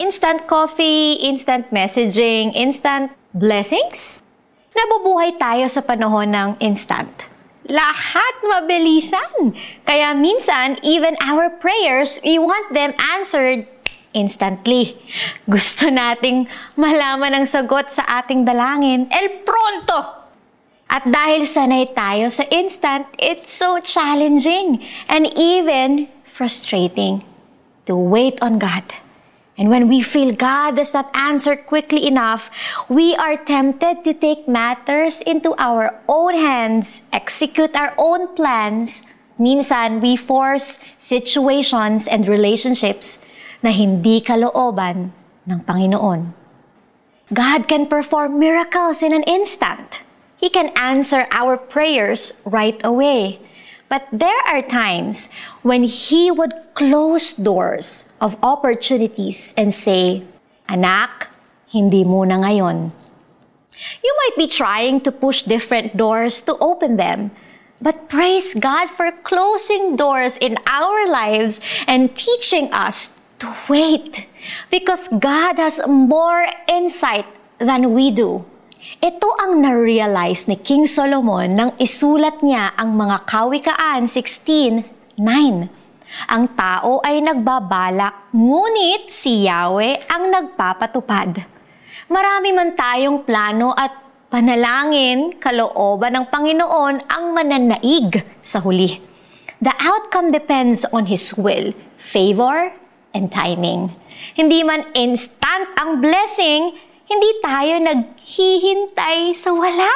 instant coffee, instant messaging, instant blessings. Nabubuhay tayo sa panahon ng instant. Lahat mabilisan. Kaya minsan, even our prayers, we want them answered instantly. Gusto nating malaman ang sagot sa ating dalangin el pronto. At dahil sanay tayo sa instant, it's so challenging and even frustrating to wait on God. And when we feel God does not answer quickly enough, we are tempted to take matters into our own hands, execute our own plans. Minsan, we force situations and relationships na hindi kalooban ng Panginoon. God can perform miracles in an instant. He can answer our prayers right away. But there are times when He would close doors of opportunities and say, "Anak, hindi muna ngayon." You might be trying to push different doors to open them, but praise God for closing doors in our lives and teaching us to wait, because God has more insight than we do. Ito ang na-realize ni King Solomon nang isulat niya ang mga Kawikaan 16:9. Ang tao ay nagbabalak, ngunit si Yahweh ang nagpapatupad. Marami man tayong plano at panalangin, kalooban ng Panginoon ang mananaig sa huli. The outcome depends on His will, favor, and timing. Hindi man instant ang blessing, hindi tayo naghihintay sa wala.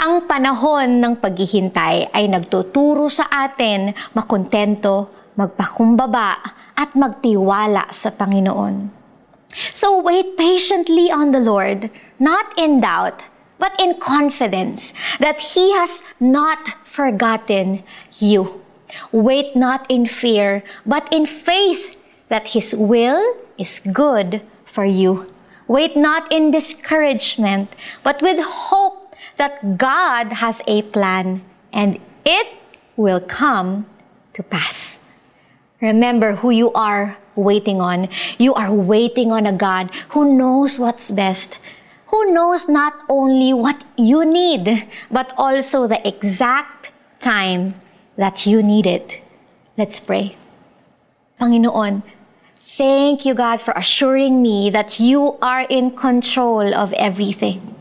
Ang panahon ng paghihintay ay nagtuturo sa atin makontento, magpakumbaba, at magtiwala sa Panginoon. So wait patiently on the Lord, not in doubt, but in confidence that He has not forgotten you. Wait not in fear, but in faith that His will is good for you. Wait not in discouragement, but with hope that God has a plan and it will come to pass. Remember who you are waiting on. You are waiting on a God who knows what's best, who knows not only what you need, but also the exact time that you need it. Let's pray. Panginoon, thank you, God, for assuring me that You are in control of everything.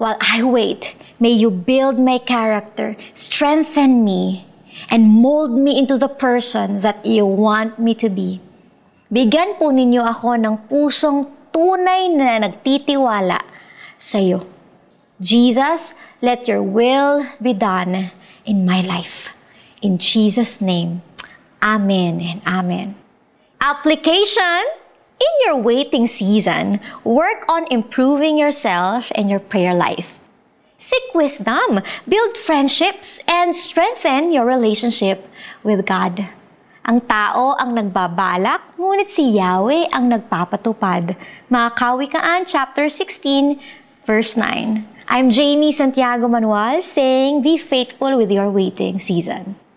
While I wait, may You build my character, strengthen me, and mold me into the person that You want me to be. Bigyan po ninyo ako ng pusong tunay na nagtitiwala sa Iyo. Jesus, let Your will be done in my life. In Jesus' name, Amen and Amen. Application: in your waiting season, work on improving yourself and your prayer life. Seek wisdom, build friendships, and strengthen your relationship with God. Ang tao ang nagbabalak, ngunit si Yahweh ang nagpapatupad. Mga Kawikaan, chapter 16, verse 9. I'm Jamie Santiago Manuel, saying be faithful with your waiting season.